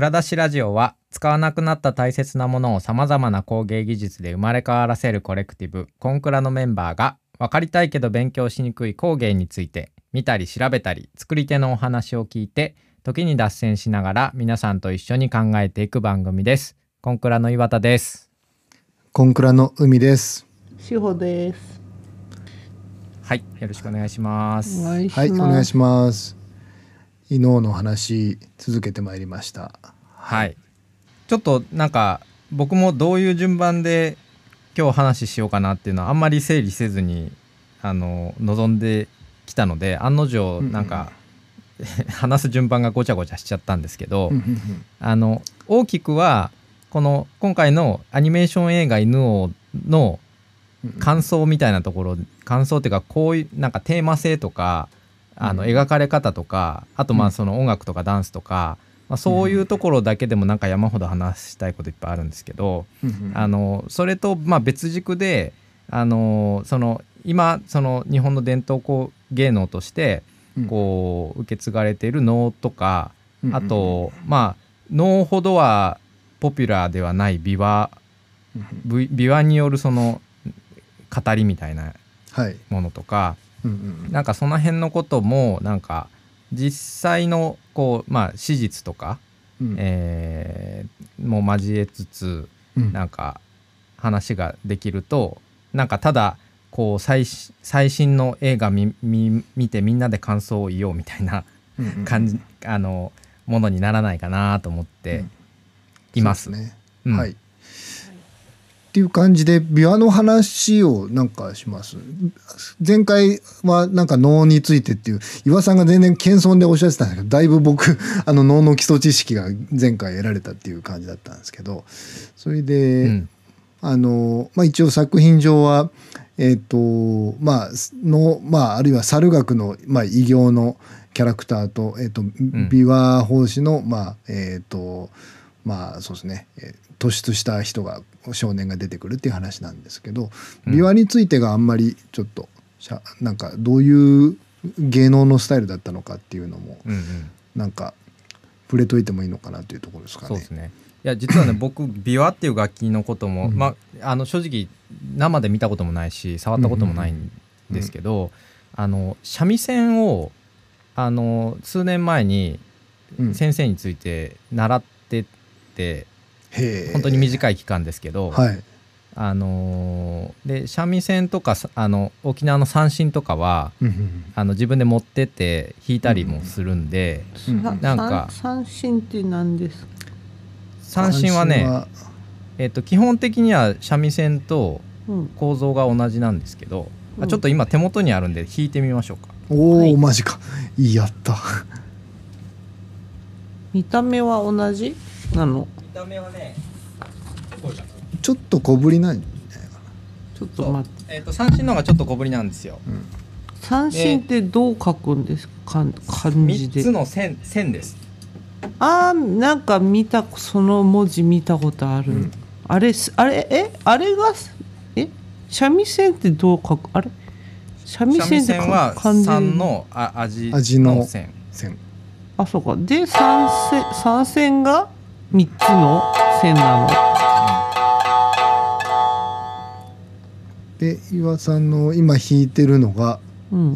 蔵出しラジオは使わなくなった大切なものをさまざまな工芸技術で生まれ変わらせるコレクティブコンクラのメンバーが分かりたいけど勉強しにくい工芸について見たり調べたり作り手のお話を聞いて時に脱線しながら皆さんと一緒に考えていく番組です。コンクラの岩田です。コンクラの海です。志保です。はい、よろしくお願いします。はい、お願いします。伊能の話続けてまいりました。はい、ちょっとなんか僕もどういう順番で今日話しようかなっていうのはあんまり整理せずに臨んできたので案の定なんか、話す順番がごちゃごちゃしちゃったんですけど、大きくはこの今回のアニメーション映画犬王の感想みたいなところ、感想っていうかこういうなんかテーマ性とか描かれ方とかあとまあその音楽とかダンスとか、そういうところだけでもなんか山ほど話したいこといっぱいあるんですけど、それとまあ別軸でその今その日本の伝統芸能としてこう受け継がれている能とか、あとまあ能ほどはポピュラーではない美話によるその語りみたいなものとか、なんかその辺のこともなんか実際のこうまあ史実とかも交えつつなんか話ができると、なんかただこう 最新の映画見てみんなで感想を言おうみたいな感じ、ものにならないかなと思っています。はい。っていう感じで琵琶の話をなんかします。前回はなんか能についてっていう岩さんが全然謙遜でおっしゃってたんだけど、だいぶ僕能の基礎知識が前回得られたっていう感じだったんですけど、それで、一応作品上はあるいは猿楽の、異形のキャラクターと、琵琶法師の突出した人が少年が出てくるっていう話なんですけど、琵琶についてがあんまりちょっとなんかどういう芸能のスタイルだったのかっていうのも、なんか触れといてもいいのかなというところですかね。そうですね。いや実はね僕琵琶っていう楽器のことも、正直生で見たこともないし触ったこともないんですけど、三味線を数年前に先生について習ってて、本当に短い期間ですけど、で三味線とか沖縄の三線とかは自分で持ってって弾いたりもするんで、三線って何ですか？三線はね、基本的には三味線と構造が同じなんですけど、ちょっと今手元にあるんで弾いてみましょうか。おお、マジか。やった。見た目は同じなの？見た目はね、ちょっと小ぶりなんじゃないかな。ちょっと待って。三線の方がちょっと小ぶりなんですよ。三線ってどう書くんですか？漢字で。3つの線です。なんかその文字見たことある。あれが三味線ってどう書く？あれ三味線って漢字の味の線。あ、そうか。で三線が3つの線なの。で岩さんの今弾いてるのがど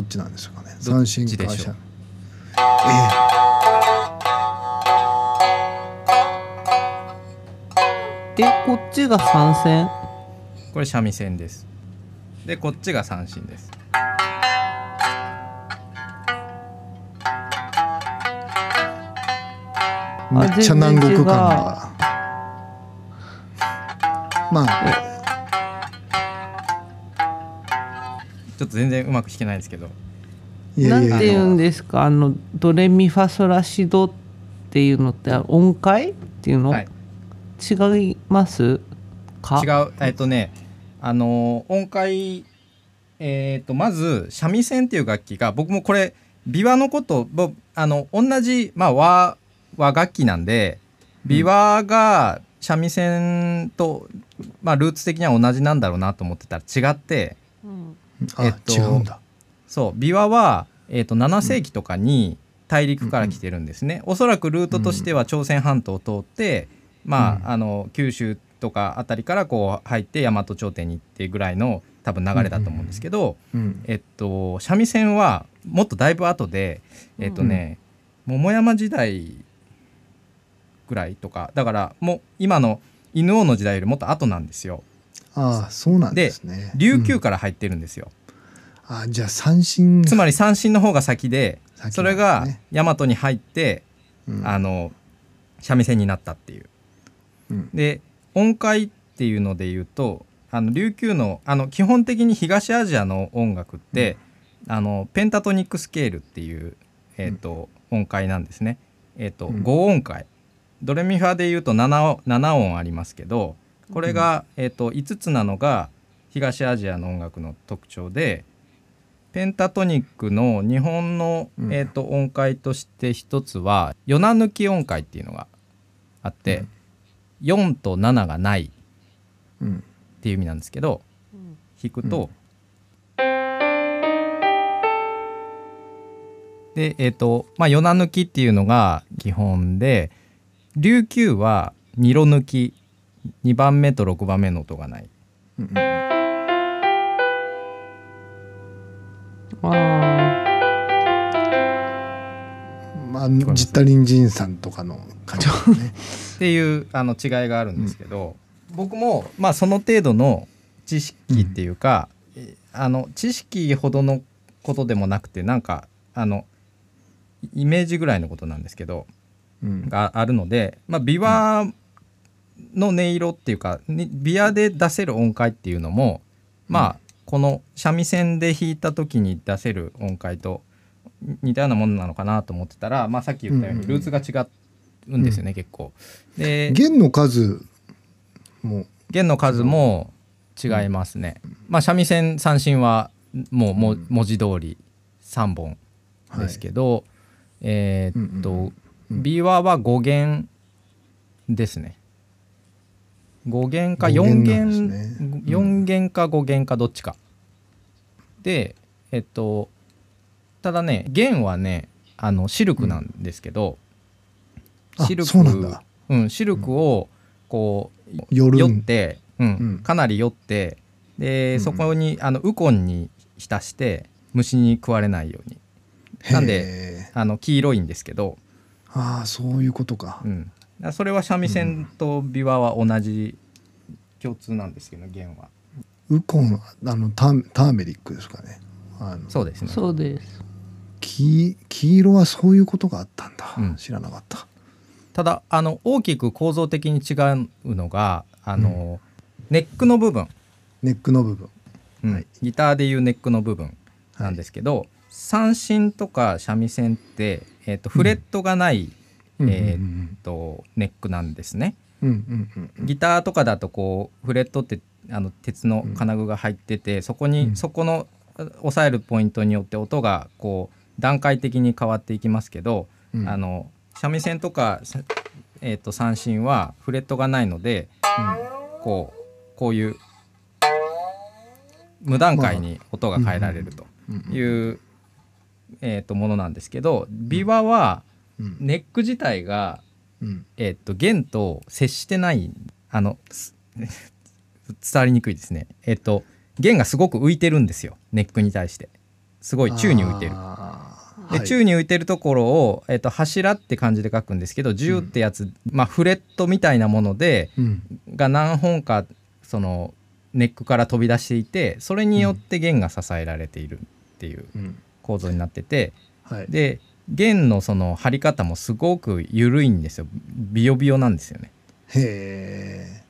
っちなんですかね？三線か三線。でこっちが三線、これ三味線です。でこっちが三線です。めっちゃ南国感がちょっと全然うまく弾けないですけど、なんて言うんですか、ドレミファソラシドっていうのって音階っていうの、違いますか？違う。音階、まず三味線っていう楽器が、僕もこれ琵琶のこと同じ、和楽器なんで、琵琶が三味線と、ルーツ的には同じなんだろうなと思ってたら違って、違うんだ。そう、琵琶は7世紀とかに、大陸から来てるんですね、うんうん、おそらくルートとしては朝鮮半島を通って、うん、まあ、あの九州とかあたりからこう入って大和朝廷に行ってぐらいの多分流れだと思うんですけど、うんうん、三味線はもっとだいぶ後で、うん、桃山時代ぐらいとかだからもう今の犬王の時代よりもっと後なんですよ。ああ、そうなんですね。で琉球から入ってるんですよ、うん、あ、じゃあ三線、つまり三線の方が先で、先なんですね、それが大和に入って、うん、三味線になったっていう、うん、で音階っていうのでいうと琉球の、基本的に東アジアの音楽って、うん、ペンタトニックスケールっていう、音階なんですね。うん、5音階ドレミファでいうと 7音ありますけど、これが、5つなのが東アジアの音楽の特徴で、ペンタトニックの日本の、音階として一つは「夜な抜き音階」っていうのがあって、うん、4と7がない、うんっていう意味なんですけど、弾くと、うん、で夜な抜きっていうのが基本で、琉球は二路抜き、2番目と6番目の音がない、うんうん、まあジッタリンジンさんとかの感じですねっていう違いがあるんですけど、うん、僕も、まあ、その程度の知識っていうか、うん、知識ほどのことでもなくて、なんかイメージぐらいのことなんですけど、うん、があるので、まあ、琵琶の音色っていうか、うん、琵琶で出せる音階っていうのも、まあ、この三味線で弾いた時に出せる音階と似たようなものなのかなと思ってたら、まあ、さっき言ったようにルーツが違うんですよね、うん、結構。で弦の数も弦の数も違いますね、うん、まあ、三味線三線はもう文字通り3本ですけど、はい、琵琶は5弦ですね。5弦か4弦、ね、4弦か5弦かどっちかで、ただね、弦はねシルクなんですけど、うん、シルクをこう寄って、うんうん、かなり寄って、で、うん、そこにウコンに浸して虫に食われないように、なんで黄色いんですけど。ああ、そういうことか、うん、それは三味線と琵琶は同じ共通なんですけど、弦はウコン、ターメリックですかね。そうですね、そうです。黄色はそういうことがあったんだ、うん、知らなかった。ただ大きく構造的に違うのがネックの部分、うん、はい、ギターでいうネックの部分なんですけど、はい、三線とか三味線って、フレットがない、うん、ネックなんですね、うんうんうん、ギターとかだとこうフレットって鉄の金具が入ってて、そこに、うん、そこの押さえるポイントによって音がこう段階的に変わっていきますけど、うん、三味線とか、三線はフレットがないので、うん、こういう無段階に音が変えられるという、ものなんですけど、琵琶はネック自体が、弦と接してない、伝わりにくいですね。弦がすごく浮いてるんですよ、ネックに対して。すごい宙に浮いてる。で、宙に浮いてるところを、柱って漢字で書くんですけど、10ってやつ、うん、まあ、フレットみたいなもので、うん、が何本かそのネックから飛び出していて、それによって弦が支えられているっていう構造になってて、うん、はい、で弦のその張り方もすごく緩いんですよ。ビヨビヨなんですよね。へ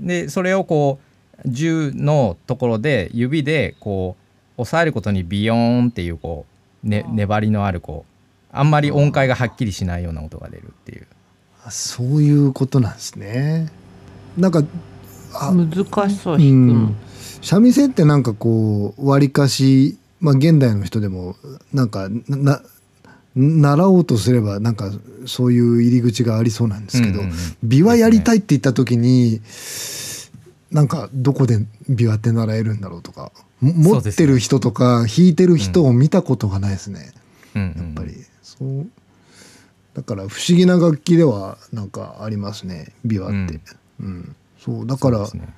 ー。でそれをこう10のところで指でこう押さえることにビヨーンっていうこう粘りのある、あんまり音階がはっきりしないような音が出るっていう。あ、そういうことなんですね。なんか難しそう、うん、三味線ってなんかこうわりかし、まあ、現代の人でもなんか習おうとすればなんかそういう入り口がありそうなんですけど、うんうんうん、琵琶やりたいって言った時に、なんかどこで琵琶って習えるんだろうとか、持ってる人とか弾いてる人を見たことがないですね、うん、やっぱりそうだから不思議な楽器ではなんかありますね、琵琶って、うんうん、そうだからそう、ね、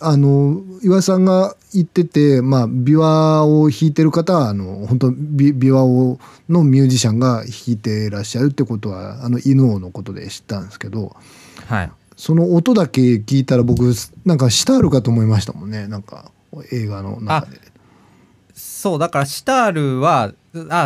あの岩井さんが言ってて、まあ、琵琶を弾いてる方はあの本当琵琶のミュージシャンが弾いてらっしゃるってことはあの犬王のことで知ったんですけど、はい、その音だけ聞いたら僕なんかシタールかと思いましたもんね、なんか映画の中で。そうだからシタールは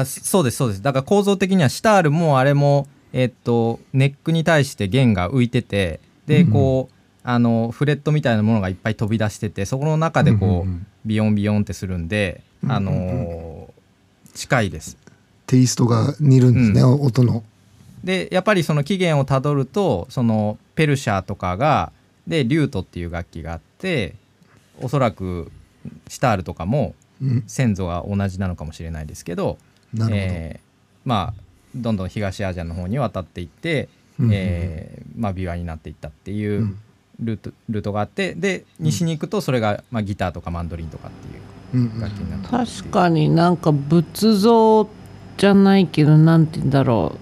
そうですそうです、だから構造的にはシタールもあれも、ネックに対して弦が浮いててでこう、うん、あのフレットみたいなものがいっぱい飛び出しててそこの中でこう、うんうんうん、ビヨンビヨンってするんで、うんうん、近いです。テイストが似るんですね、うん、音のでやっぱりその起源をたどるとそのペルシャとかがでリュートっていう楽器があっておそらくシタールとかも先祖が同じなのかもしれないですけど、なるほど、まあどんどん東アジアの方に渡っていって、うんうん、まあ琵琶になっていったっていうルートがあってで西に行くとそれが、まあ、ギターとかマンドリンとかっていう楽器になっていて、うんうん、確かになんか仏像じゃないけどなんて言うんだろ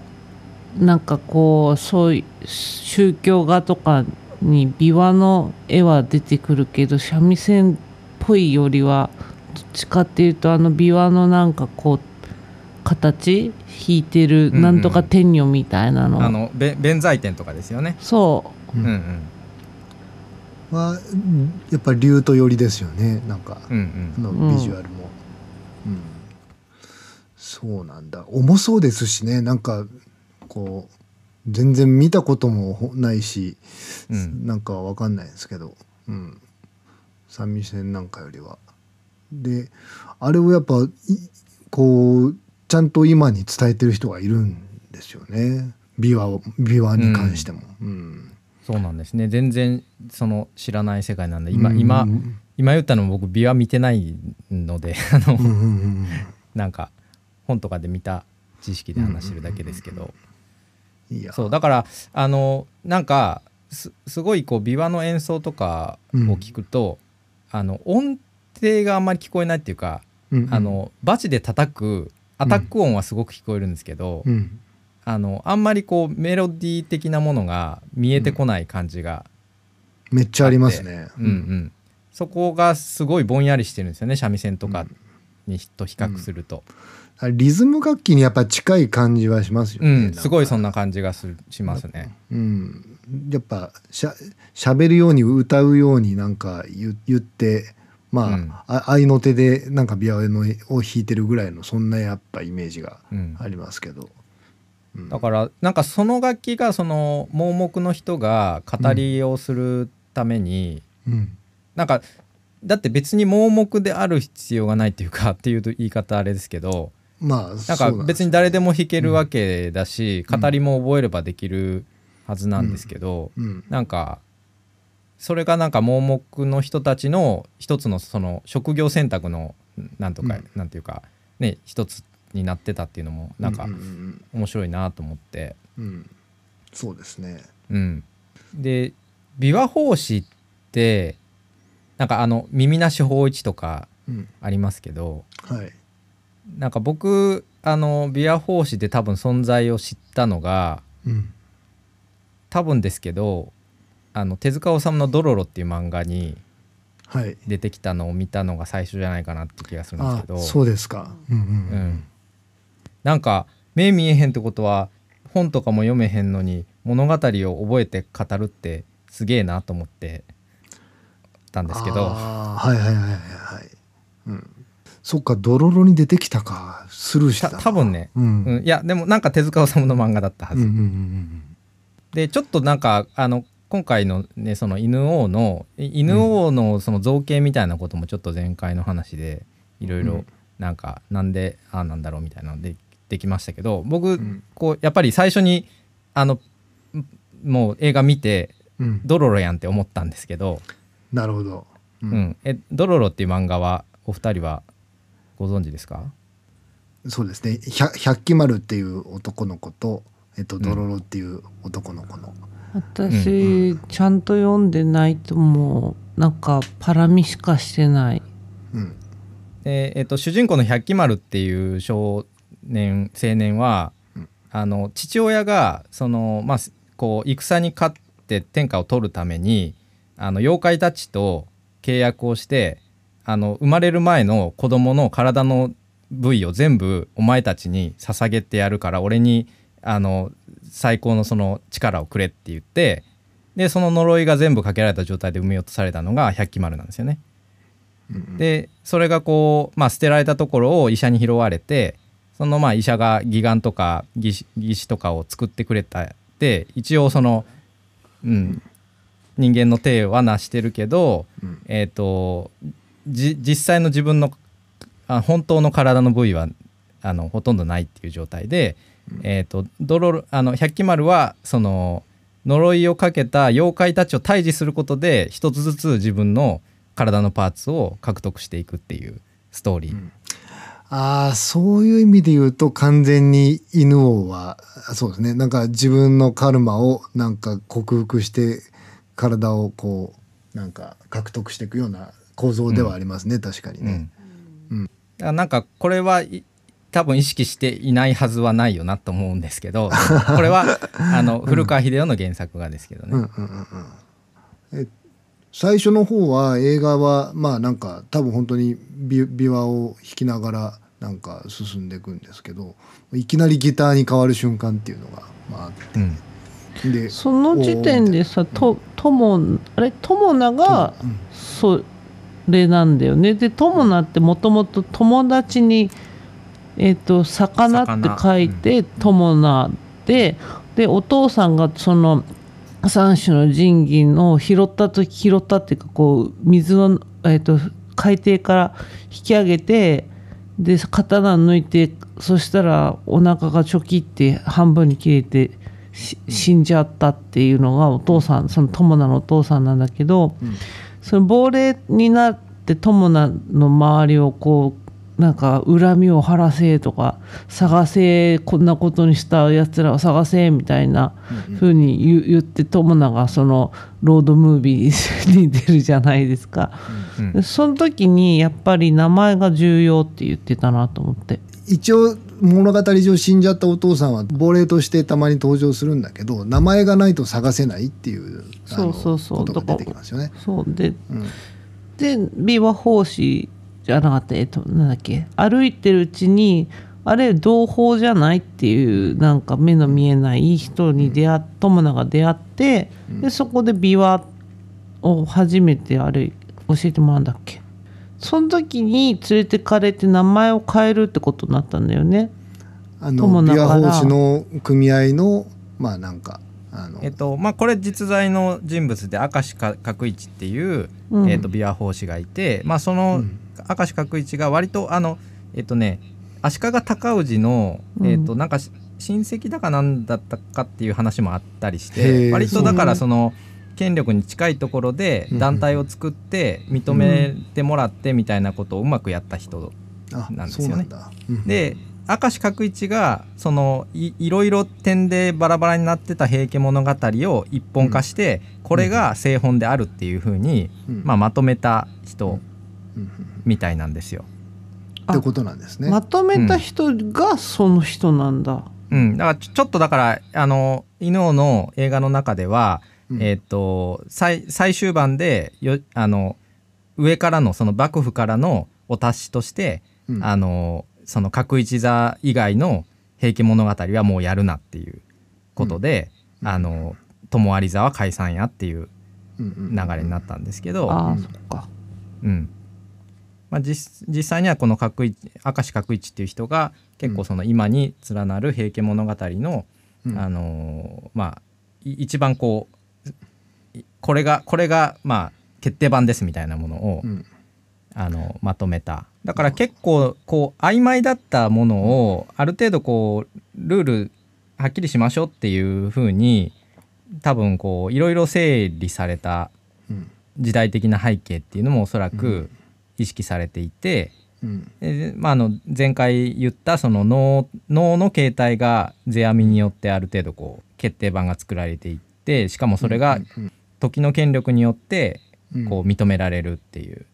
う、なんかこうそういう宗教画とかに琵琶の絵は出てくるけど三味線っぽいよりはどっちかっていうとあの琵琶のなんかこう形弾いてるなんとか天女みたいなの、うんうん、あの弁財天とかですよね。そう、うんうんうん、はやっぱりリュート寄りですよね、なんか、うんうん、のビジュアルも、うんうん、そうなんだ。重そうですしね、なんかこう全然見たこともないし、うん、なんか分かんないですけど、うん、三味線なんかよりはであれをやっぱこうちゃんと今に伝えてる人がいるんですよね、琵琶に関しても、うんうん、そうなんですね。全然その知らない世界なんで 今言ったのも僕琵琶見てないのでなんか本とかで見た知識で話してるだけですけど、いやそうだからあのなんか すごいこう琵琶の演奏とかを聞くと、うん、あの音程があんまり聞こえないっていうか、うんうん、あのバチで叩くアタック音はすごく聞こえるんですけど、うん、あんまりこうメロディー的なものが見えてこない感じが、うん、めっちゃありますね、うんうん、そこがすごいぼんやりしてるんですよね、三味線とかにと比較すると、うんうん、リズム楽器にやっぱ近い感じはしますよね、うん、すごいそんな感じがしますね、うん、やっぱしゃべるように歌うようになんか言ってまあうん、愛の手でなんか琵琶を弾いてるぐらいのそんなやっぱイメージがありますけど、うんうん、だからなんかその楽器がその盲目の人が語りをするために、うん、なんかだって別に盲目である必要がないっていうかっていうと言い方あれですけど、まあ、なんか別に誰でも弾けるわけだし、うん、語りも覚えればできるはずなんですけど、うんうん、なんかそれがなんか盲目の人たちの一つのその職業選択のなんとか、うん、なんていうかね一つになってたっていうのもなんか面白いなと思って、うんうん、そうですね、うん、で琵琶法師ってなんかあの耳なし法一とかありますけど、うんはい、なんか僕あの琵琶法師で多分存在を知ったのが、うん、多分ですけど手塚治虫のドロロっていう漫画に出てきたのを見たのが最初じゃないかなって気がするんですけど、あそうですか、うんうんうんうん、なんか目見えへんってことは本とかも読めへんのに物語を覚えて語るってすげえなと思ってたんですけど、あはいはいはいはい、うん、そっかドロロに出てきたかスルーした多分ね、うんうん、いやでもなんか手塚治虫の漫画だったはず、うんうんうんうん、でちょっとなんか今回のねその犬王のその造形みたいなこともちょっと前回の話でいろいろなんかなんでああなんだろうみたいなのできましたけど、僕こうやっぱり最初にもう映画見てドロロやんって思ったんですけど、うん、なるほど、うんうん、ドロロっていう漫画はお二人はご存知ですか？そうですね、百鬼丸っていう男の子と、ドロロっていう男の子の、うん私、うんうん、ちゃんと読んでないともうなんかパラミしかしてない、うん主人公の百鬼丸っていう少年青年は、父親がこう戦に勝って天下を取るために妖怪たちと契約をして、生まれる前の子供の体の部位を全部お前たちに捧げてやるから、俺に最高のその力をくれって言って、でその呪いが全部かけられた状態で埋め落とされたのが百鬼丸なんですよね。でそれがこう、捨てられたところを医者に拾われて、その医者が義眼とか義肢とかを作ってくれたって、一応人間の体はなしてるけど、実際の自分の本当の体の部位はほとんどないっていう状態で、百鬼丸はその呪いをかけた妖怪たちを退治することで一つずつ自分の体のパーツを獲得していくっていうストーリー。そういう意味で言うと完全に犬王はそうですね、なんか自分のカルマをなんか克服して体をこうなんか獲得していくような構造ではありますね、確かにね。なんかこれは多分意識していないはずはないよなと思うんですけどこれは古川英夫の原作がですけどね。最初の方は映画はなんか多分本当に琵琶を弾きながらなんか進んでいくんですけど、いきなりギターに変わる瞬間っていうのがあって、でその時点でさ、友名がそれなんだよね。で友名ってもともと友達に魚って書いて友名で、お父さんがその三種の神器を拾ったっていうか、こう水の、海底から引き上げて、で刀抜いて、そしたらお腹がちょきって半分に切れて死んじゃったっていうのがお父さん、その友名のお父さんなんだけど、その亡霊になって友名の周りをこうなんか恨みを晴らせとか探せ、こんなことにしたやつらを探せみたいなふうに言って友名がそのロードムービーに出るじゃないですか。その時にやっぱり名前が重要って言ってたなと思って、一応物語上死んじゃったお父さんは亡霊としてたまに登場するんだけど、名前がないと探せないっていうことが出てきますよね。で琵琶法師じゃなかった、なんだっけ、歩いてるうちにあれ同胞じゃないっていう、なんか目の見えない人に友名が出会って、でそこで琵琶を初めて教えてもらうんだっけ。その時に連れてかれて名前を変えるってことになったんだよね。琵琶法師の組合のなんかこれ実在の人物で明石角一っていう琵琶法師がいて、その明石角一が割と足利尊氏のなんか親戚だかなんだったかっていう話もあったりして、割とだからその権力に近いところで団体を作って認めてもらってみたいなことをうまくやった人なんですよね。で明石角一がいろいろ点でバラバラになってた平家物語を一本化して、これが正本であるっていうふうに、まとめた人みたいなんですよ。ってことなんですね。まとめた人がその人なんだ。だからだから犬王の映画の中では、最終盤で上からのその幕府からのお達しとして、その角一座以外の平家物語はもうやるなっていうことで、友有座は解散やっていう流れになったんですけど、実際にはこの明石角一っていう人が結構その今に連なる平家物語の、一番こうこれが決定版ですみたいなものを、まとめた。だから結構こう曖昧だったものをある程度こうルールはっきりしましょうっていう風に多分こういろいろ整理された時代的な背景っていうのもおそらく意識されていて、前回言ったその脳の形態が世阿弥によってある程度こう決定版が作られていって、しかもそれが時の権力によってこう認められるっていう。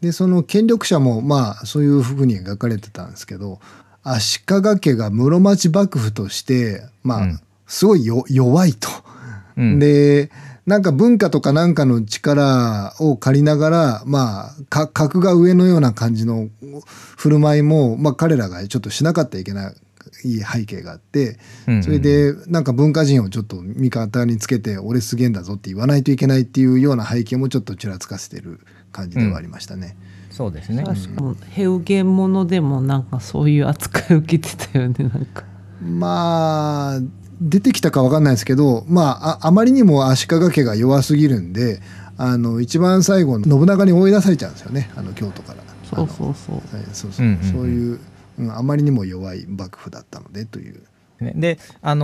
でその権力者もそういうふうに描かれてたんですけど、足利家が室町幕府としてまあ、うん、すごい弱いと、うん、でなんか文化とかなんかの力を借りながらまあ格が上のような感じの振る舞いも、まあ、彼らがちょっとしなかったらいけない背景があって、うんうん、それでなんか文化人をちょっと味方につけて俺すげえんだぞって言わないといけないっていうような背景もちょっとちらつかせてる感じではありましたね、うん、そうですね、うん、ヘウゲンものでもなんかそういう扱いを受けてたよね。なんかまあ出てきたか分かんないですけど、まあ、あまりにも足利家が弱すぎるんで一番最後信長に追い出されちゃうんですよね、京都から。そうそうそうそういう、うん、あまりにも弱い幕府だったのでというで、こ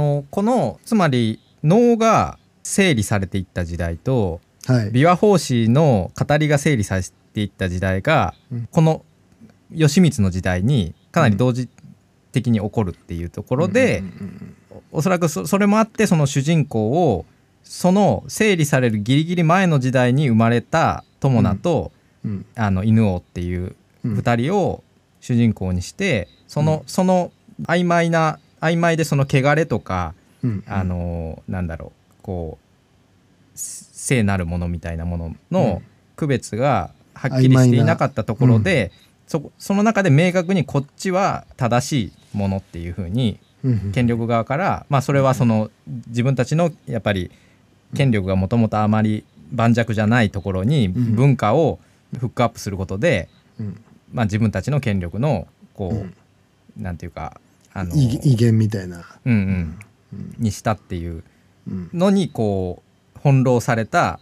のつまり能が整理されていった時代と、はい、琵琶法師の語りが整理されていった時代が、うん、この義満の時代にかなり同時的に起こるっていうところで、うんうんうんうん、おそらくそれもあってその主人公をその整理されるギリギリ前の時代に生まれた友名と、うんうん、犬王っていう2人を主人公にしてその曖昧でその汚れとか、うんうん、なんだろうこう聖なるものみたいなものの区別がはっきりしていなかったところで、うんうん、その中で明確にこっちは正しいものっていう風に権力側から、まあ、それはその自分たちのやっぱり権力がもともとあまり盤石じゃないところに文化をフックアップすることで、まあ、自分たちの権力のこう、なんていうか威厳みたいな、うんうん、にしたっていうのにこう翻弄された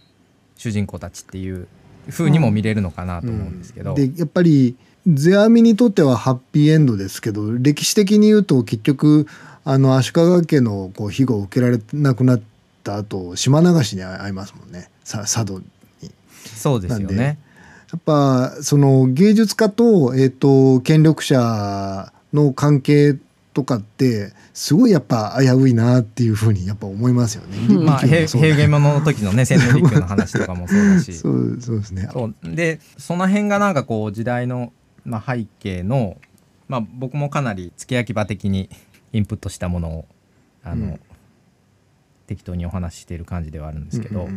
主人公たちっていう風にも見れるのかなと思うんですけど、うんうん、でやっぱり世阿弥にとってはハッピーエンドですけど、歴史的に言うと結局足利家のこう庇護を受けられなくなった後島流しに遭いますもんね、佐渡に。そうですよね。やっぱその芸術家と、権力者の関係とかってすごいやっぱ危ういなっていうふうにやっぱ思いますよね。まあ平家物の時のね千利休の話とかもそうだしそうですね。そうでその辺がなんかこう時代のまあ、背景の、まあ、僕もかなり付け焼き場的にインプットしたものをうん、適当にお話ししている感じではあるんですけど、うんう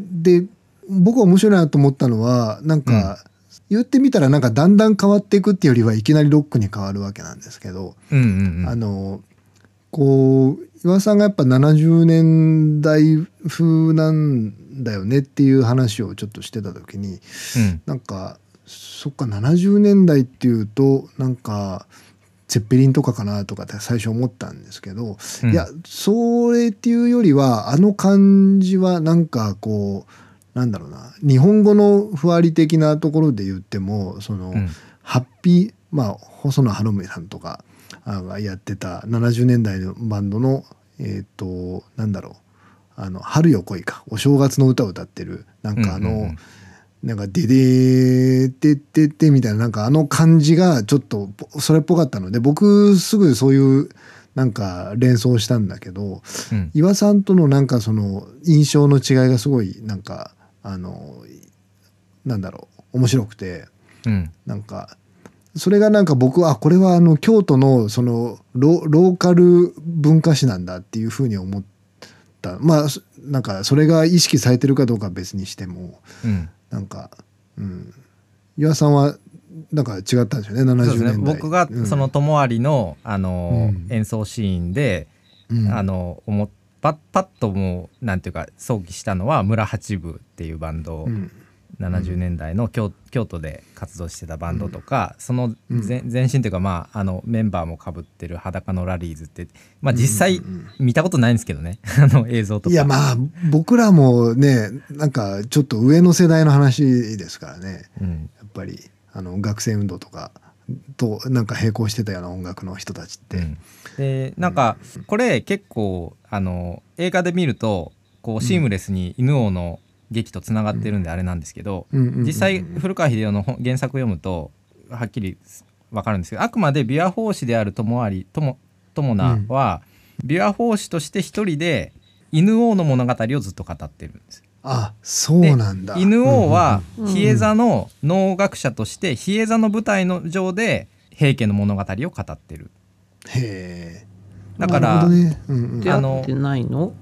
ん、で僕は面白いなと思ったのはなんか、うん、言ってみたらなんかだんだん変わっていくっていうよりはいきなりロックに変わるわけなんですけど、うんうんうん、こう岩さんがやっぱ70年代風なんだよねっていう話をちょっとしてた時に、うん、なんかそっか70年代っていうとなんかゼッペリンとかかなとかって最初思ったんですけど、うん、いやそれっていうよりは感じはなんかこうなんだろうな日本語のふわり的なところで言ってもその、うん、ハッピーまあ細野晴臣さんとかがやってた70年代のバンドのなんだろう春よ来いかお正月の歌を歌ってるなんかうんうんうんなんかデデーテテテみたい なんか感じがちょっとそれっぽかったので僕すぐそういうなんか連想したんだけど、うん、岩さんとのなんかその印象の違いがすごいなんかなんだろう面白くて、うん、なんかそれがなんか僕はこれは京都のそのローカル文化史なんだっていうふうに思ったまあなんかそれが意識されてるかどうかは別にしても。うんなんかうん、岩さんはなんか違ったんですよね70年代。そうですね、僕がその友有の、演奏シーンで、うん、パッともうなんていうか想起したのは村八部っていうバンド、うん、70年代の京都で活動してたバンドとか、うん、その前身というか、まあ、メンバーも被ってる裸のラリーズって、まあ、実際見たことないんですけどね、うんうん、映像とか。いやまあ僕らもねなんかちょっと上の世代の話ですからね、うん、やっぱり学生運動とかとなんか並行してたような音楽の人たちって、うん、でなんかこれ結構映画で見るとこうシームレスに犬王の劇とつながってるんであれなんですけど、うん、実際古川英夫の原作を読むとはっきり分かるんですけど、あくまで琵琶法師である友名は、うん、琵琶法師として一人で犬王の物語をずっと語ってるんです。あ、そうなんだ。犬王は比叡座の能楽者として比叡座の舞台の上で平家の物語を語ってる。へー、だから、ね、うんうん、出会ってないの？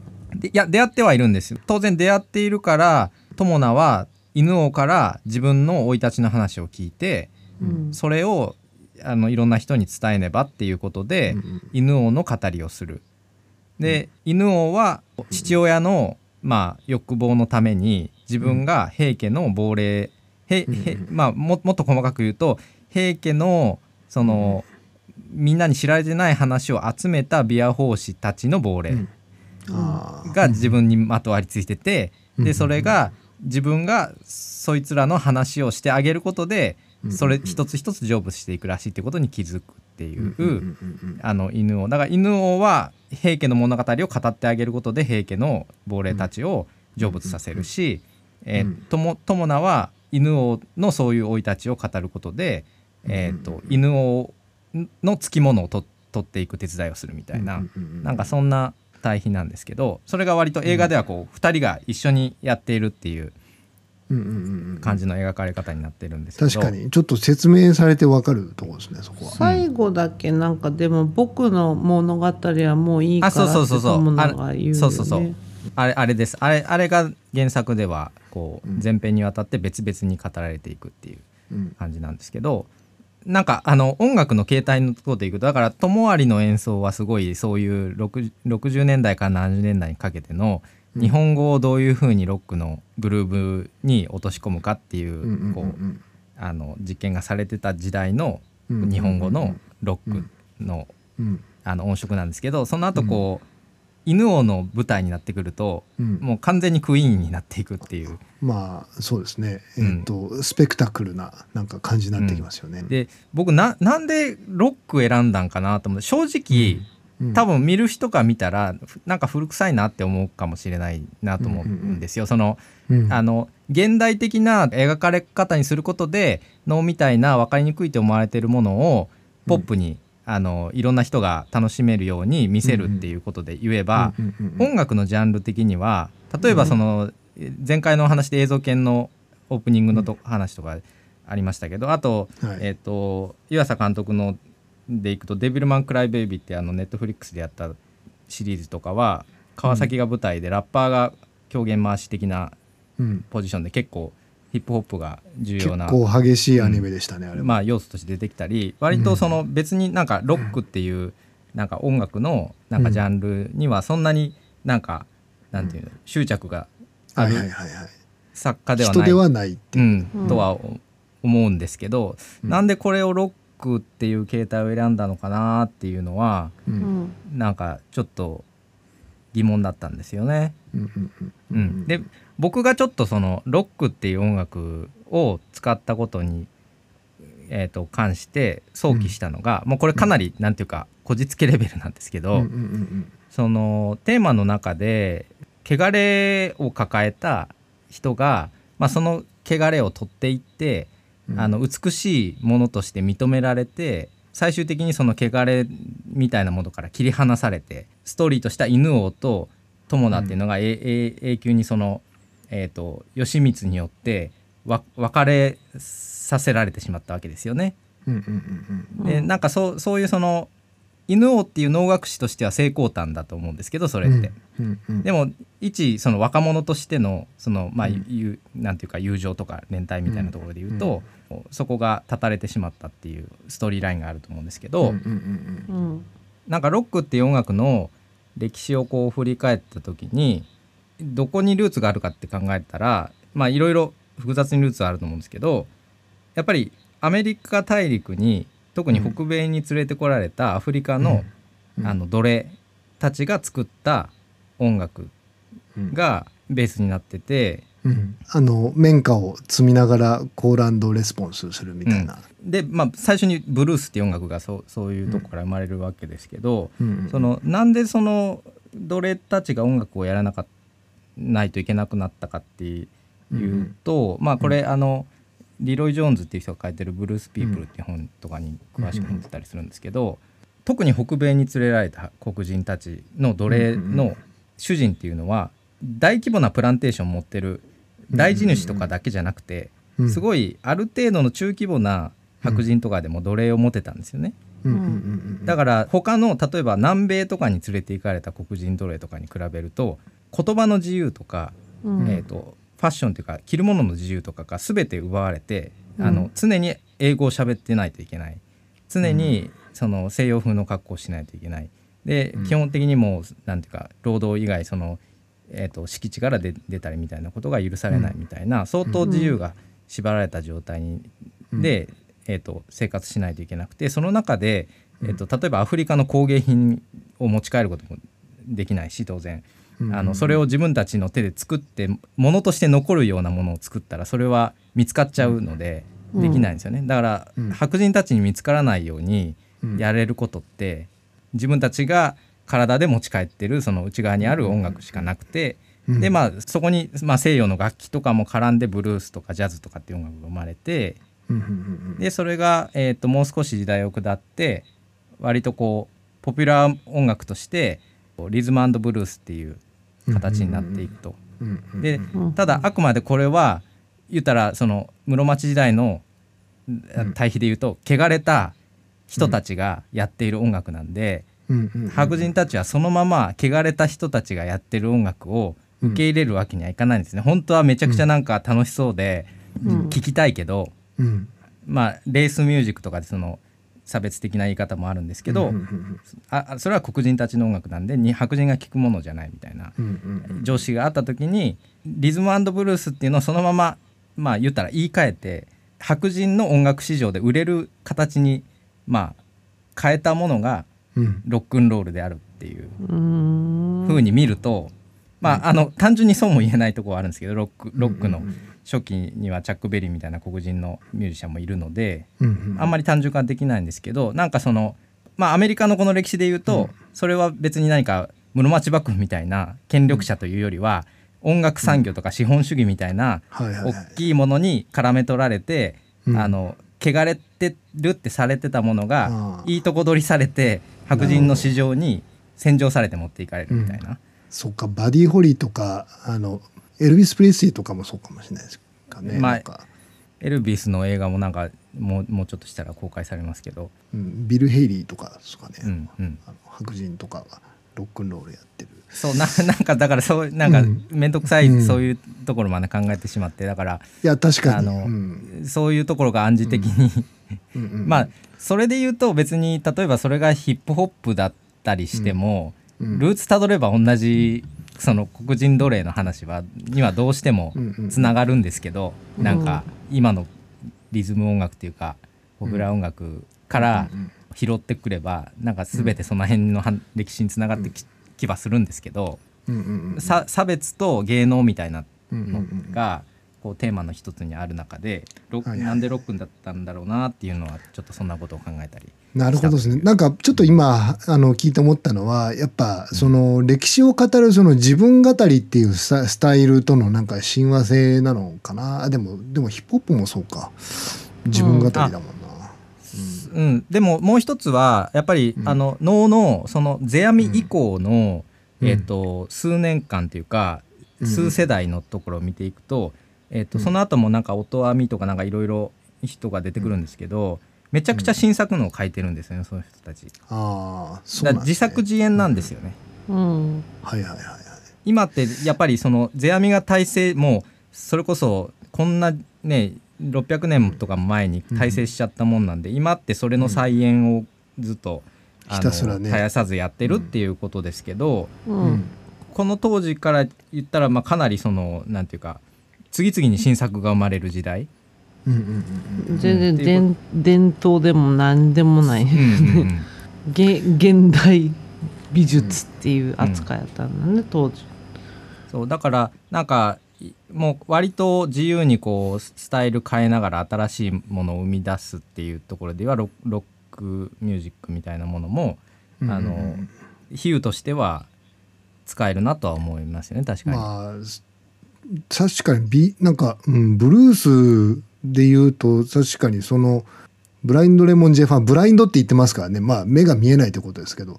いや、出会ってはいるんですよ。当然出会っているから友名は犬王から自分の生い立ちの話を聞いて、うん、それをいろんな人に伝えねばっていうことで、うん、犬王の語りをする。で、うん、犬王は父親の、まあ、欲望のために自分が平家の亡霊、まあ、もっと細かく言うと平家のその、うん、みんなに知られてない話を集めた琵琶法師たちの亡霊が自分にまとわりついてて、うん、でそれが自分がそいつらの話をしてあげることでそれ一つ一つ成仏していくらしいってことに気づくっていう犬王。だから犬王は平家の物語を語ってあげることで平家の亡霊たちを成仏させるし、友名は犬王のそういう生い立ちを語ることで、犬王のつきものを取っていく手伝いをするみたいな、なんかそんな対比なんですけど、それが割と映画ではこう2人が一緒にやっているっていう感じの描かれ方になってるんですけど、確かにちょっと説明されて分かるところですね、そこは。最後だけなんかでも僕の物語はもういいからって友名が言うよね。そうそうそう、あれです。あれが原作ではこう前編にわたって別々に語られていくっていう感じなんですけど、なんか音楽の形態のところでいくと、だから友有の演奏はすごいそういう60年代から70年代にかけての日本語をどういう風にロックのグルーブに落とし込むかっていう実験がされてた時代の日本語のロックの、音色なんですけど、その後こう犬王の舞台になってくると、もう完全にクイーンになっていくっていう、まあそうですね、スペクタクルな、なんか感じになってきますよね。で、僕なんでロック選んだんかなと思って、正直、多分見る人が見たらなんか古臭いなって思うかもしれないなと思うんですよ。その、現代的な描かれ方にすることで能みたいな分かりにくいと思われているものをポップに、いろんな人が楽しめるように見せるっていうことで言えば、音楽のジャンル的には例えばその前回のお話で映像研のオープニングの話とかありましたけど、あと、湯浅監督のでいくと「デビルマン・クライ・ベイビー」ってネットフリックスでやったシリーズとかは川崎が舞台でラッパーが狂言回し的なポジションで結構ヒップホップが重要な、結構激しいアニメでしたね、あれ。まあ要素として出てきたり、割とその別になんかロックっていうなんか音楽のなんかジャンルにはそんなになんかなんていうの執着がある作家ではない人ではないっていうとは思うんですけど、なんでこれをロックっていう形態を選んだのかなっていうのはなんかちょっと疑問だったんですよね。で、僕がちょっとそのロックっていう音楽を使ったことに、関して想起したのが、もうこれかなりなんていうかこじつけレベルなんですけど、そのテーマの中で汚れを抱えた人が、まあ、その汚れを取っていって美しいものとして認められて、最終的にその汚れみたいなものから切り離されて、ストーリーとした犬王と友名っていうのが永久にその義満によって別れさせられてしまったわけですよね。で、なんかそういうその犬王っていう能楽師としては成功譚だと思うんですけど、それってでも一その若者としてのそのまあなんていうか友情とか連帯みたいなところで言うと、そこが断たれてしまったっていうストーリーラインがあると思うんですけど、なんかロックっていう音楽の歴史をこう振り返った時にどこにルーツがあるかって考えたら、まあいろいろ複雑にルーツはあると思うんですけど、やっぱりアメリカ大陸に特に北米に連れてこられたアフリカの、奴隷たちが作った音楽がベースになってて、綿花を積みながらコール&レスポンスするみたいな。で、まあ、最初にブルースっていう音楽がそういうとこから生まれるわけですけど、なんでその奴隷たちが音楽をやらないといけなくなったかっていうと、まあこれリロイ・ジョーンズっていう人が書いてる「ブルース・ピープル」っていう本とかに詳しく載ってたりするんですけど、特に北米に連れられた黒人たちの奴隷の主人っていうのは大規模なプランテーションを持ってる大地主とかだけじゃなくて、すごいある程度の中規模な白人とかでも奴隷を持てたんですよね、うんうん、だから他の例えば南米とかに連れて行かれた黒人奴隷とかに比べると言葉の自由とか、うんファッションというか着るものの自由とかが全て奪われて、うん、常に英語を喋ってないといけない、常にその西洋風の格好をしないといけないで、うん、基本的にもうなんていうか労働以外その、敷地から出たりみたいなことが許されないみたいな、うん、相当自由が縛られた状態に、うん、で、生活しないといけなくて、その中で、例えばアフリカの工芸品を持ち帰ることもできないし当然それを自分たちの手で作って物として残るようなものを作ったらそれは見つかっちゃうのでできないんですよね。だから白人たちに見つからないようにやれることって自分たちが体で持ち帰ってるその内側にある音楽しかなくて、でまあそこにまあ西洋の楽器とかも絡んでブルースとかジャズとかっていう音楽が生まれて、でそれがもう少し時代を下って割とこうポピュラー音楽としてリズム&ブルースっていう形になっていくと。でただあくまでこれは言ったらその室町時代の対比で言うと汚れた人たちがやっている音楽なんで、白人たちはそのまま汚れた人たちがやってる音楽を受け入れるわけにはいかないんですね。本当はめちゃくちゃなんか楽しそうで聴きたいけど、まあレースミュージックとかでその差別的な言い方もあるんですけど、それは黒人たちの音楽なんで白人が聴くものじゃないみたいな常識があった時にリズム&ブルースっていうのをそのまままあ言ったら言い換えて白人の音楽市場で売れる形にまあ変えたものがロックンロールであるっていう風に見ると、まあ単純にそうも言えないところはあるんですけど、ロックの初期にはチャック・ベリーみたいな黒人のミュージシャンもいるので、あんまり単純化できないんですけど、なんかそのまあアメリカのこの歴史で言うとそれは別に何か室町幕府みたいな権力者というよりは音楽産業とか資本主義みたいな大きいものに絡め取られて汚れてるってされてたものがいいとこ取りされて白人の市場に洗浄されて持っていかれるみたいな、うん、そっかバディ・ホリーとかエルビス・プレイスリーとかもそうかもしれないですかね、まあ、なんかエルビスの映画もなんかもうちょっとしたら公開されますけど、うん、ビル・ヘイリーとかですかね、うんうん、白人とかがロックンロールやってる、そうなんかだからそうなんか面倒くさい、うん、そういうところまで考えてしまって、だからいや確かにそういうところが暗示的にまあそれで言うと別に例えばそれがヒップホップだったりしても、うんうん、ルーツたどれば同じその黒人奴隷の話にはどうしてもつながるんですけど、うんうん、なんか今のリズム音楽っていうかポピュラー音楽から拾ってくればなんか全てその辺の歴史につながって気はするんですけど、差別と芸能みたいなのがこうテーマの一つにある中でなんでロックンだったんだろうなっていうのはちょっとそんなことを考えたり。なるほどですね。なんかちょっと今聞いて思ったのはやっぱその歴史を語るその自分語りっていうスタイルとのなんか親和性なのかな。でもヒップホップもそうか、自分語りだもんな、うんうんうん、でももう一つはやっぱり能のその世阿弥以降の、数年間というか数世代のところを見ていくと、その後もなんか音阿弥とかなんかいろいろ人が出てくるんですけど、めちゃくちゃ新作のを書いてるんですよね、その人たち。ああ、そうなんですね。自作自演なんですよね。うん。はいはいはいはい。今ってやっぱりその世阿弥が大成、もうそれこそこんなね600年とか前に大成しちゃったもんなんで、今ってそれの再演をずっと、絶やさずやってるっていうことですけど、この当時から言ったらまあかなりそのなんていうか次々に新作が生まれる時代。全然伝統でも何でもない現代美術っていう扱いだったんだね、当時。そうだからなんかもう割と自由にこうスタイル変えながら新しいものを生み出すっていうところではロックミュージックみたいなものも比喩としては使えるなとは思いますよね、確かに。まあ確かになんか、ブルースでいうと確かにそのブラインドレモンジェファン、ブラインドって言ってますからね、まあ目が見えないってことですけど、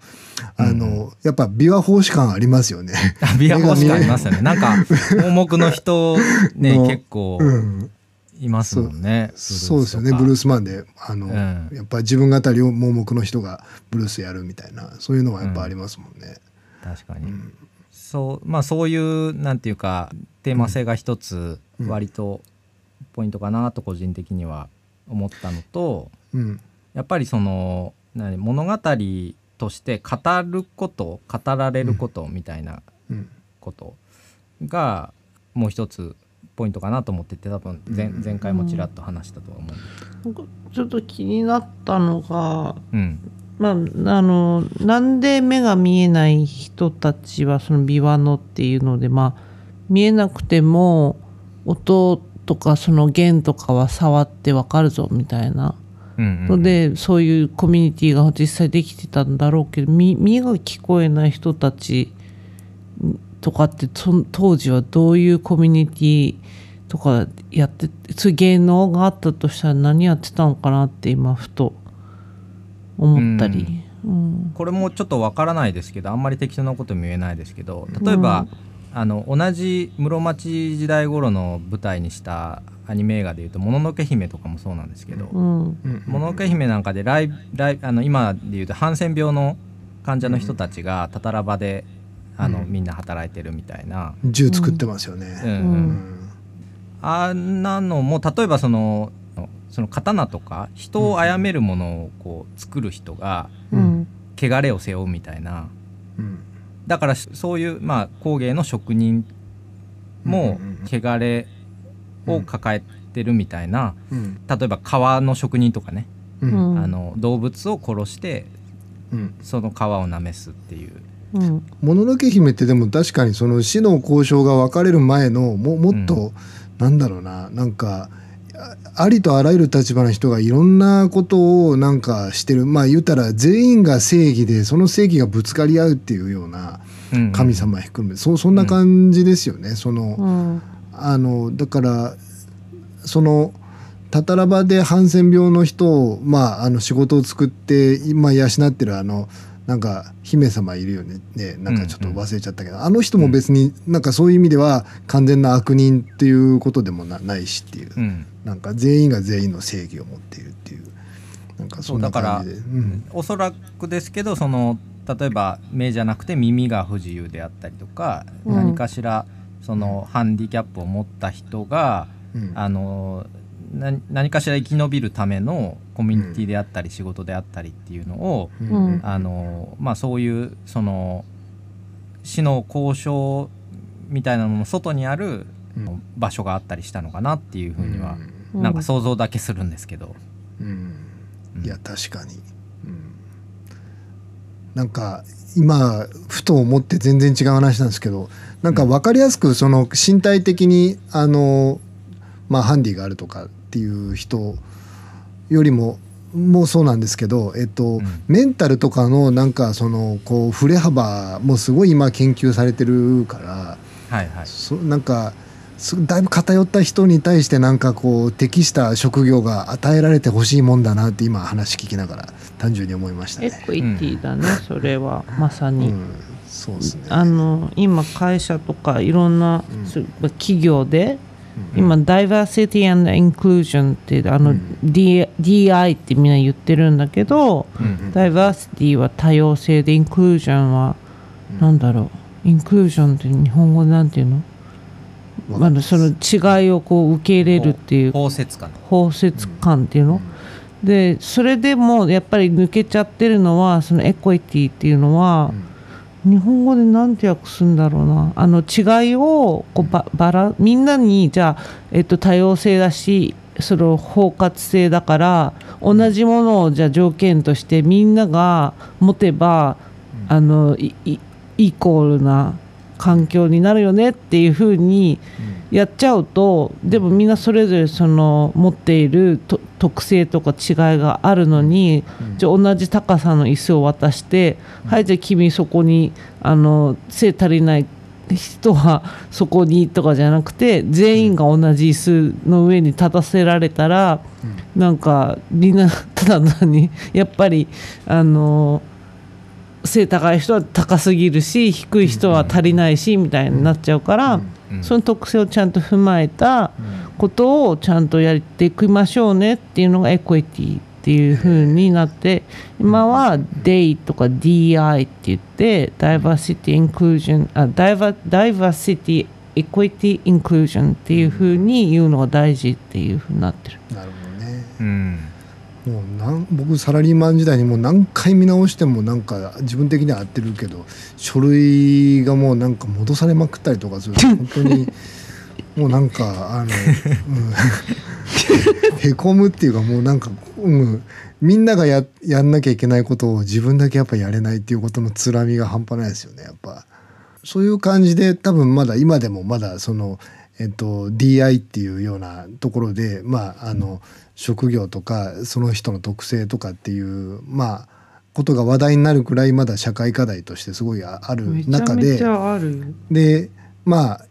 やっぱ琵琶法師感ありますよね。琵琶法師感ありますよね。なんか盲目の人ね結構、いますもんね。そうですよね。ブルースマンでやっぱり自分語りを盲目の人がブルースやるみたいな、そういうのはやっぱありますもんね。確かに、そういうなんていうかテーマ性が一つ割とポイントかなと個人的には思ったのと、やっぱりその物語として語ること語られることみたいなことがもう一つポイントかなと思ってて、多分 前回もちらっと話したとは思うんです。ちょっと気になったのが、なんで目が見えない人たちはそのビワノっていうので、見えなくても音とかその弦とかは触ってわかるぞみたいなので、そういうコミュニティが実際できてたんだろうけど、耳が聞こえない人たちとかって当時はどういうコミュニティとかやって芸能があったとしたら何やってたのかなって今ふと思ったり、これもちょっとわからないですけど、あんまり適当なことも言えないですけど、例えば、同じ室町時代頃の舞台にしたアニメ映画でいうともののけ姫とかもそうなんですけど、もののけ姫なんかで今でいうとハンセン病の患者の人たちがたたらばでみんな働いてるみたいな、銃作ってますよね。あんなのも例えばその刀とか人を殺めるものをこう作る人が汚れを背負うみたいな、だからそういう工芸の職人も汚れを抱えてるみたいな、例えば革の職人とかね、動物を殺してその革をなめすっていう。もののけ姫ってでも確かにその死の交渉が分かれる前のもっとなんだろうな、なんかありとあらゆる立場の人がいろんなことをなんかしてる、言ったら全員が正義でその正義がぶつかり合うっていうような、神様含めそんな感じですよね。だからそのたたらばでハンセン病の人を、仕事を作って今養ってるなんか姫様いるよね、なんかちょっと忘れちゃったけど、あの人も別になんかそういう意味では完全な悪人っていうことでもないしっていう、なんか全員が全員の正義を持っているっていう、なんかそんな感じで、おそらくですけど、例えば目じゃなくて耳が不自由であったりとか、何かしらそのハンディキャップを持った人が、何かしら生き延びるためのコミュニティであったり仕事であったりっていうのを、そういうその市の交渉みたいなのの外にある場所があったりしたのかなっていうふうには、なんか想像だけするんですけど、いや確かに、なんか今ふと思って全然違う話なんですけど、なんか分かりやすくその身体的にハンディがあるとかっていう人よりもうそうなんですけど、メンタルとかのなんかそのこう振れ幅もすごい今研究されてるから、なんかだいぶ偏った人に対してなんかこう適した職業が与えられてほしいもんだなって今話聞きながら単純に思いましたね。エクイティだね、それはまさに、そうですね。今会社とかいろんな企業で今ダイバーシティ&インクルージョンってDI ってみんな言ってるんだけど、ダイバーシティは多様性で、インクルージョンはなんだろう、インクルージョンって日本語なんていうの、その違いをこう受け入れるっていう包摂感っていうので、それでもやっぱり抜けちゃってるのはそのエクイティっていうのは、日本語で何て訳すんだろうな、違いをこうみんなにじゃあ、多様性だしその包括性だから同じものをじゃあ条件としてみんなが持てば、イコールな環境になるよねっていうふうにやっちゃうと、でもみんなそれぞれその持っている特性とか違いがあるのに、じゃあ同じ高さの椅子を渡して、はいじゃあ君そこに背足りない人はそこにとかじゃなくて、全員が同じ椅子の上に立たせられたら、なんかみんなただやっぱり背高い人は高すぎるし低い人は足りないしみたいになっちゃうから、その特性をちゃんと踏まえたことをちゃんとやっていきましょうねっていうのがエクエティっていう風になって、今は DEI とか DI って言って、ダイバーシティインクルージョン、ダイバーシティエクエティインクルージョンっていう風に言うのが大事っていう風になってる。なるほどね、うん、もう僕サラリーマン時代にもう何回見直してもなんか自分的には合ってるけど、書類がもうなんか戻されまくったりとかする本当にもうなんかへこむっていうか、もうなんか、みんなが やんなきゃいけないことを自分だけやっぱやれないっていうことのつらみが半端ないですよね。やっぱそういう感じで多分まだ今でもまだその、DI っていうようなところで、まあ、職業とかその人の特性とかっていう、まあ、ことが話題になるくらいまだ社会課題としてすごいある中で、めちゃめちゃある。で、まあ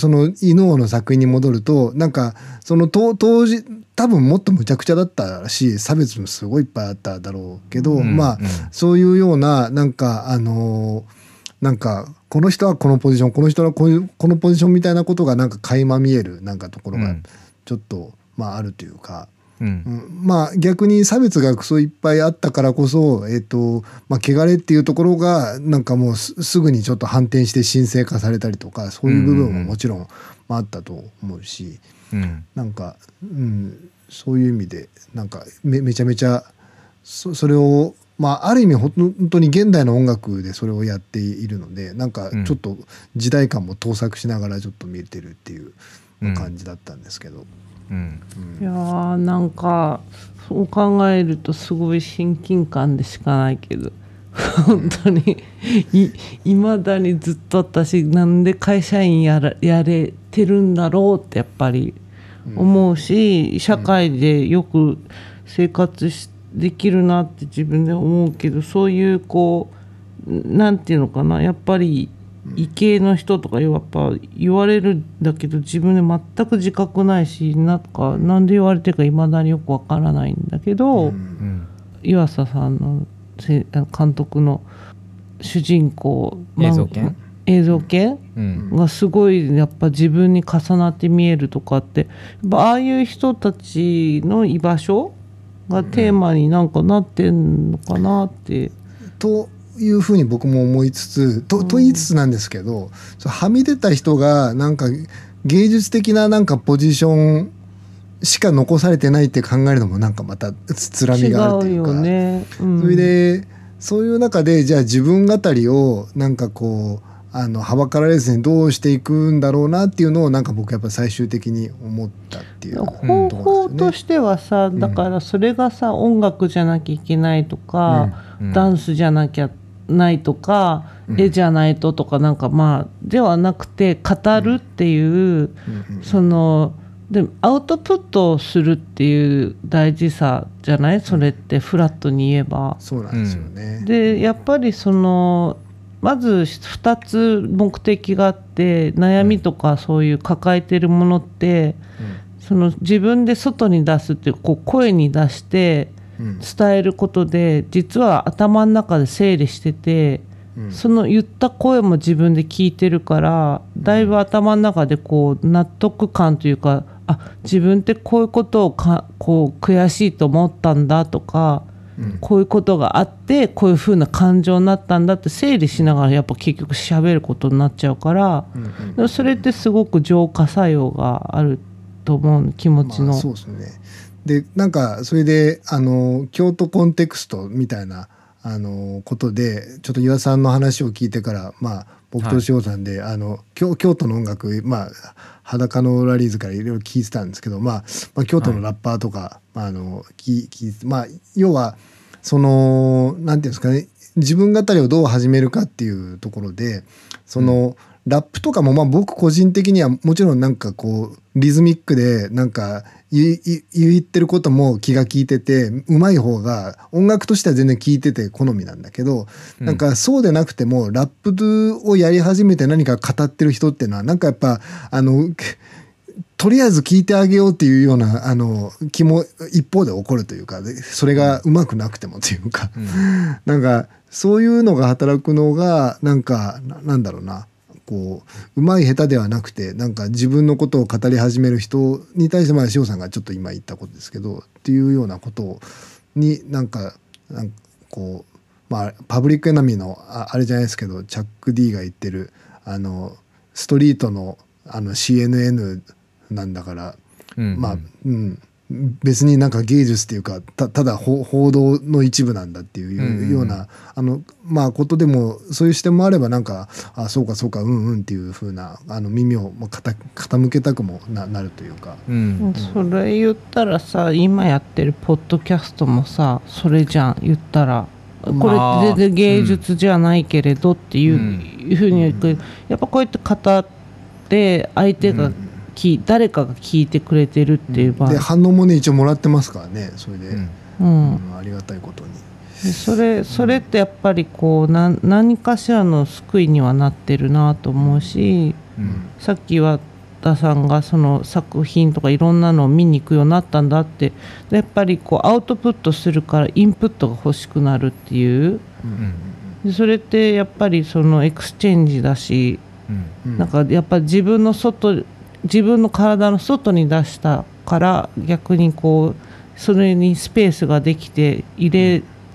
その伊能の作品に戻ると、なんかその当時多分もっとむちゃくちゃだったし、差別もすごいいっぱいあっただろうけど、まあそういうようななんかなんかこの人はこのポジション、この人はこのポジションみたいなことがなんか垣間見えるなんかところがちょっとまああるというか、まあ逆に差別がクソいっぱいあったからこそ、まあ汚れっていうところがなんかもうすぐにちょっと反転して神聖化されたりとか、そういう部分ももちろんあったと思うし、なんか、そういう意味でなんか めちゃめちゃ それを、まあ、ある意味本当に現代の音楽でそれをやっているので、なんかちょっと時代感も盗作しながらちょっと見れてるっていう感じだったんですけど、いやーなんかそう考えるとすごい親近感でしかないけど、本当にいまだにずっと私なんで会社員やれてるんだろうってやっぱり思うし、社会でよく生活できるなって自分で思うけど、そういうこうなんていうのかな、やっぱり異形の人とかやっぱ言われるんだけど、自分で全く自覚ないし、なんかなんで言われてるかいまだによくわからないんだけど、湯浅さんの監督の主人公映像系がすごいやっぱ自分に重なって見えるとかって、ああいう人たちの居場所がテーマになんかなってんのかなってというふうに僕も思いつつ と言いつつなんですけど、はみ出た人がなんか芸術的ななんかポジションしか残されてないって考えるのもなんかまたつらみがあるというか、違うよね。それでそういう中でじゃあ自分語りをなんかこうはばかられずにどうしていくんだろうなっていうのをなんか僕やっぱ最終的に思ったっていう方法としてはさ、だからそれがさ音楽じゃなきゃいけないとか、ダンスじゃなきゃないとか、絵じゃないととか、なんかまあではなくて語るっていう、そのでアウトプットをするっていう大事さじゃない、それってフラットに言えば。そうなんですよね。でやっぱりそのまず2つ目的があって、悩みとかそういう抱えてるものって、その自分で外に出すっていう、こう声に出して伝えることで、実は頭の中で整理してて、その言った声も自分で聞いてるから、だいぶ頭の中でこう納得感というか、あ自分ってこういうことをこう悔しいと思ったんだとか、こういうことがあってこういう風な感情になったんだって整理しながらやっぱ結局喋ることになっちゃうから、でもそれってすごく浄化作用があると思う、気持ちの、まあ、そうですね。でなんかそれで京都コンテクストみたいなことでちょっと岩さんの話を聞いてから、まあ僕と塩さんで、京都の音楽、まあ、裸のラリーズからいろいろ聞いてたんですけど、まあ、京都のラッパーとか、まあ、要はそのなんていうんですかね、自分語りをどう始めるかっていうところで、その、ラップとかもまあ僕個人的にはもちろんなんかこうリズミックでなんか言ってることも気が利いてて上手い方が音楽としては全然効いてて好みなんだけど、なんかそうでなくてもラップをやり始めて何か語ってる人っていうのはなんかやっぱとりあえず聞いてあげようっていうような気も一方で起こるというか、それがうまくなくてもというか、なんかそういうのが働くのがなんかなんだろうな、こう上手い下手ではなくて、なんか自分のことを語り始める人に対して、まあ塩さんがちょっと今言ったことですけどっていうようなことになんかこう、まあパブリックエナミーのあれじゃないですけど、チャック D が言ってるあのストリートのあの CNN なんだから、うんうん、まあ、うん、別になんか芸術っていうか ただ報道の一部なんだっていうような、うんうん、あのまあことでもそういう視点もあれば、なんかあそうかそうかうんうんっていう風なあの耳を傾けたくも なるというか、うんうん、それ言ったらさ、今やってるポッドキャストもさ、それじゃん言ったら。これって全然芸術じゃないけれどっていうふうにやっぱこうやって語って相手が誰かが聞いてくれてるっていう場合で、反応もね一応もらってますからね、それで、うん、ありがたいことにそれってやっぱりこう何かしらの救いにはなってるなと思うし、うん、さっきは田さんがその作品とかいろんなのを見に行くようになったんだって、やっぱりこうアウトプットするからインプットが欲しくなるっていう、うん、それってやっぱりそのエクスチェンジだし、うん、なんかやっぱ自分の体の外に出したから逆にこうそれにスペースができて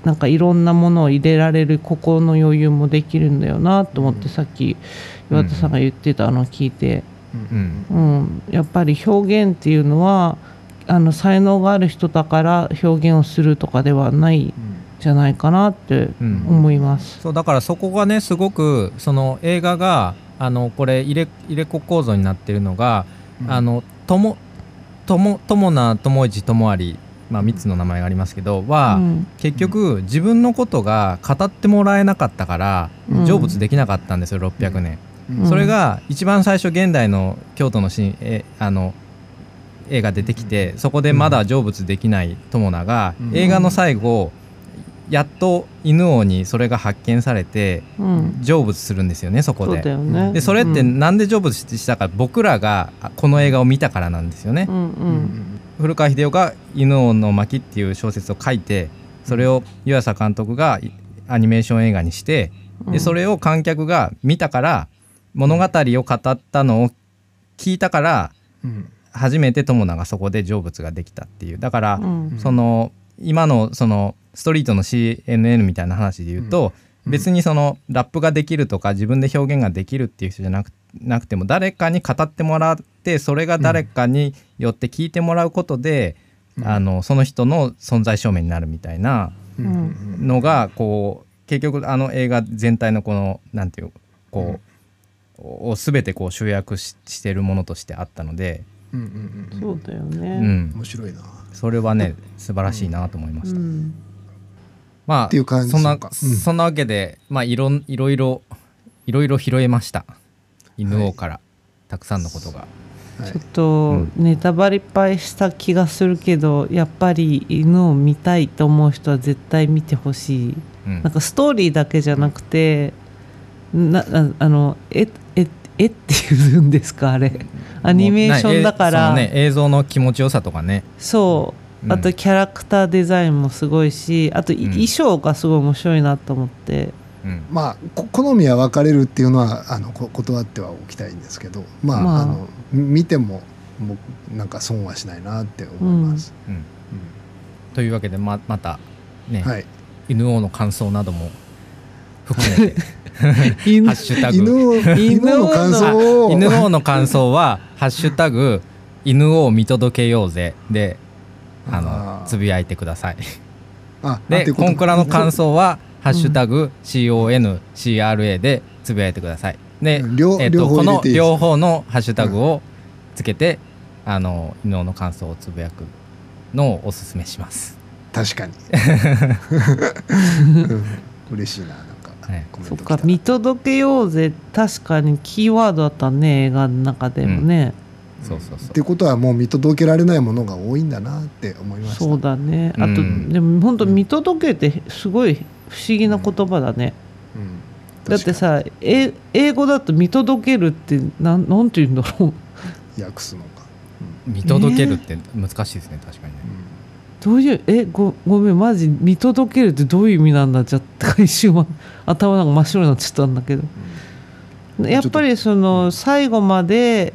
なんかいろんなものを入れられる心の余裕もできるんだよなと思って、さっき岩田さんが言ってたのを聞いて。うんうん、やっぱり表現っていうのは才能がある人だから表現をするとかではないんじゃないかなって思います、うんうん、そうだからそこがねすごくその映画がこれ入れ子構造になってるのが、うん、友名友一友あり、まあ、3つの名前がありますけどは、うん、結局自分のことが語ってもらえなかったから成仏できなかったんですよ、600年、うんそれが一番最初現代の京都のシーン映画出てきて、そこでまだ成仏できない友名が、うん、映画の最後やっと犬王にそれが発見されて、うん、成仏するんですよねそこで。 そうだよね。でそれってなんで成仏したか、僕らがこの映画を見たからなんですよね、うんうん、古川英夫が犬王の巻っていう小説を書いて、それを湯浅監督がアニメーション映画にして、でそれを観客が見たから、物語を語ったのを聞いたから、うん、初めて友名がそこで成仏ができたっていう。だから、うん、今のそのストリートの CNN みたいな話で言うと、うん、別にそのラップができるとか自分で表現ができるっていう人じゃなくても、誰かに語ってもらって、それが誰かによって聞いてもらうことで、うん、その人の存在証明になるみたいなのが、こう結局映画全体のこのなんていうこう、を全てこう集約してるものとしてあったので、うんうんうん、そうだよね、うん、面白いな、それはね素晴らしいなと思いました、うんうん、まあっていう感じ、そんなわけで、まあ、いろいろ拾えました、犬王から、はい、たくさんのことが、はい、ちょっとネタバレいっぱいした気がするけど、やっぱり犬を見たいと思う人は絶対見てほしい、うん、なんかストーリーだけじゃなくて、うん、絵っていうんですかあれ、アニメーションだからその、ね、映像の気持ちよさとかね、そう、うん、あとキャラクターデザインもすごいし、あと、うん、衣装がすごい面白いなと思って、うん、まあ好みは分かれるっていうのは断ってはおきたいんですけど、まあ、まあ、見てもなんか損はしないなって思います、うんうんうん、というわけで また、ね、はい、犬王の感想なども含めてハッシュタグ犬王の感想はハッシュタグ犬王見届けようぜでつぶやいてください。あでコンクラの感想はハッシュタグ CONCRA でつぶやいてください。で、この両方のハッシュタグをつけて、うん、犬王の感想をつぶやくのをおすすめします。確かに嬉しいな、ね、そっか、見届けようぜ、確かにキーワードだったね映画の中でもね、うん、そうそうそう、ってことはもう見届けられないものが多いんだなって思いました。そうだね、あと、うん、でも本当見届けってすごい不思議な言葉だね、うんうん、だってさ英語だと見届けるってなんて言うんだろう訳すのか、うん、見届けるって難しいですね、確かにね、うん、どういうごめんマジ見届けるってどういう意味なんだ、じゃあ一瞬頭なんか真っ白になっちゃったんだけど、やっぱりその最後まで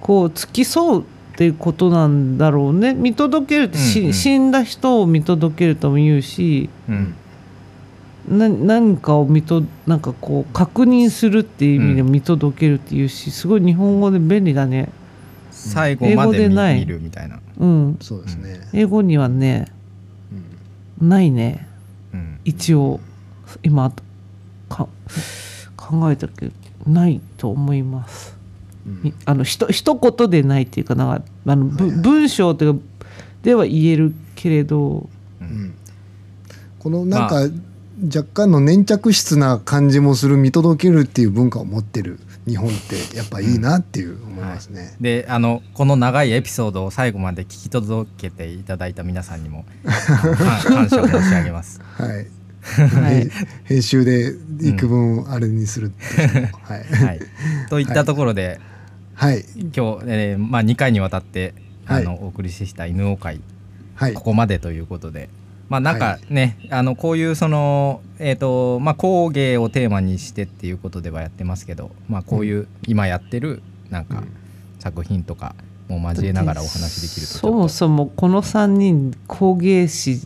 こう付き添うっていうことなんだろうね。見届けるって、うんうん、死んだ人を見届けるとも言うし、うん、何かをなんかこう確認するっていう意味で見届けるっていうし、すごい日本語で便利だね。最後まで見るみたいな。うん、そうですね。英語にはね、うん、ないね、うん、一応今考えたけどないと思います、うん、一言でないっていうか、なんか文章というかでは言えるけれど、うん、このなんか、若干の粘着質な感じもする見届けるっていう文化を持ってる日本ってやっぱいいなっていう思いますね、うん、はい、でこの長いエピソードを最後まで聞き届けていただいた皆さんにも感謝申し上げます、はいはい、編集で幾分をあれにするといったところで、はい、今日、まあ、2回にわたって、はい、お送りした犬王会、はい、ここまでということで、まあ、なんかね、はい、こういうその、まあ、工芸をテーマにしてっていうことではやってますけど、まあ、こういう今やってるなんか作品とかも交えながらお話できると、そもそもこの3人工芸士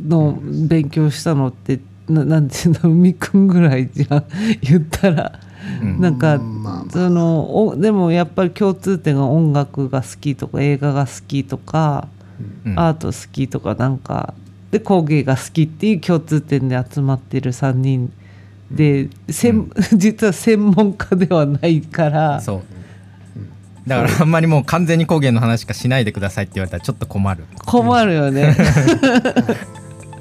の勉強したのってなんていうの、海くんぐらいじゃん言ったら、うん、なんか、まあ、でもやっぱり共通点が音楽が好きとか映画が好きとか、うん、アート好きとか、なんかで工芸が好きっていう共通点で集まってる3人で、うん、実は専門家ではないから、そうだからあんまりもう完全に工芸の話しかしないでくださいって言われたらちょっと困るよね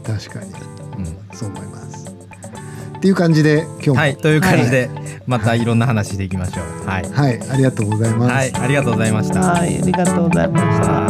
確かに、うん、そう思いますっていう感じで今日も、はい、という感じで、はい、またいろんな話していきましょう。はい、はいはい、ありがとうございます。はい、ありがとうございました。はい、ありがとうございました。